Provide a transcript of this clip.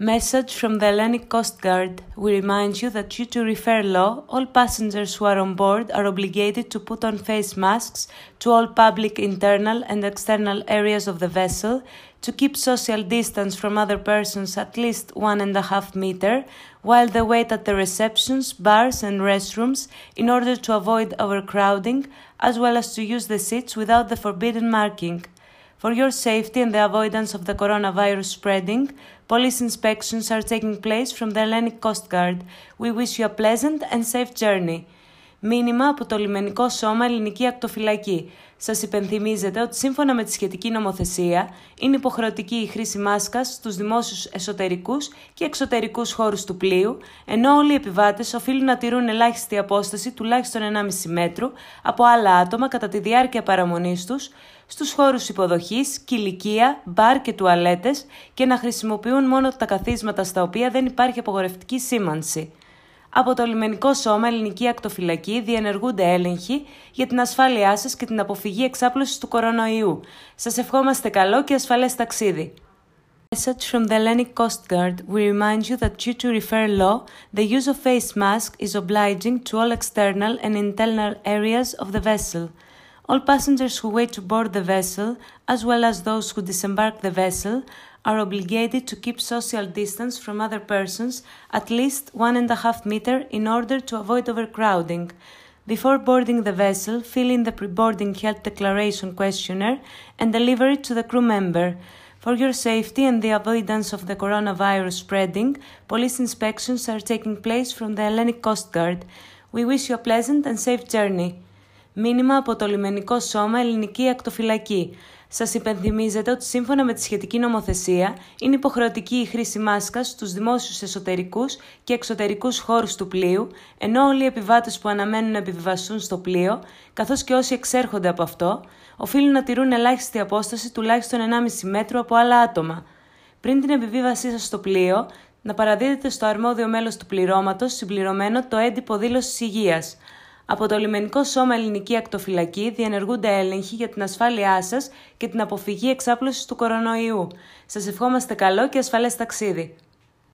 Message from the Hellenic Coast Guard. We remind you that due to refer law, all passengers who are on board are obligated to put on face masks to all public internal and external areas of the vessel, to keep social distance from other persons at least 1.5 meters, while they wait at the receptions, bars and restrooms in order to avoid overcrowding, as well as to use the seats without the forbidden marking. For your safety and the avoidance of the coronavirus spreading, police inspections are taking place from the Hellenic Coast Guard. We wish you a pleasant and safe journey. Μήνυμα από το Λιμενικό Σώμα Ελληνική Ακτοφυλακή. Σας υπενθυμίζεται ότι σύμφωνα με τη σχετική νομοθεσία είναι υποχρεωτική η χρήση μάσκας στους δημόσιους εσωτερικούς και εξωτερικούς χώρους του πλοίου, ενώ όλοι οι επιβάτες οφείλουν να τηρούν ελάχιστη απόσταση τουλάχιστον 1,5 μέτρου από άλλα άτομα κατά τη διάρκεια παραμονής τους, στους χώρους υποδοχής, κηλικεία, μπαρ και τουαλέτες και να χρησιμοποιούν μόνο τα καθίσματα στα οποία δεν υπάρχει απαγορευτική σήμανση. Από το Λιμενικό Σώμα Ελληνική Ακτοφυλακή διενεργούνται έλεγχοι για την ασφάλειά σας και την αποφυγή εξάπλωσης του κορονοϊού. Σας ευχόμαστε καλό και ασφαλές ταξίδι. Message from the Hellenic Coast Guard. We remind you that due to refer law, the use of face mask is obliging to all external and internal areas of the vessel. All passengers who wait to board the vessel, as well as those who disembark the vessel, are obligated to keep social distance from other persons at least 1.5 meters in order to avoid overcrowding. Before boarding the vessel, fill in the pre-boarding health declaration questionnaire and deliver it to the crew member. For your safety and the avoidance of the coronavirus spreading, police inspections are taking place from the Hellenic Coast Guard. We wish you a pleasant and safe journey. Μήνυμα από το Λιμενικό Σώμα Ελληνική Ακτοφυλακή. Σας υπενθυμίζεται ότι σύμφωνα με τη σχετική νομοθεσία είναι υποχρεωτική η χρήση μάσκας στους δημόσιους εσωτερικούς και εξωτερικούς χώρους του πλοίου, ενώ όλοι οι επιβάτες που αναμένουν να επιβιβαστούν στο πλοίο, καθώς και όσοι εξέρχονται από αυτό, οφείλουν να τηρούν ελάχιστη απόσταση τουλάχιστον 1,5 μέτρου από άλλα άτομα. Πριν την επιβίβασή σας στο πλοίο, να παραδίδετε στο αρμόδιο μέλος του πληρώματος συμπληρωμένο το έντυπο δήλωσης υγείας. Από το Λιμενικό Σώμα Ελληνική Ακτοφυλακή διενεργούνται έλεγχοι για την ασφάλειά σας και την αποφυγή εξάπλωσης του κορονοϊού. Σας ευχόμαστε καλό και ασφαλές ταξίδι.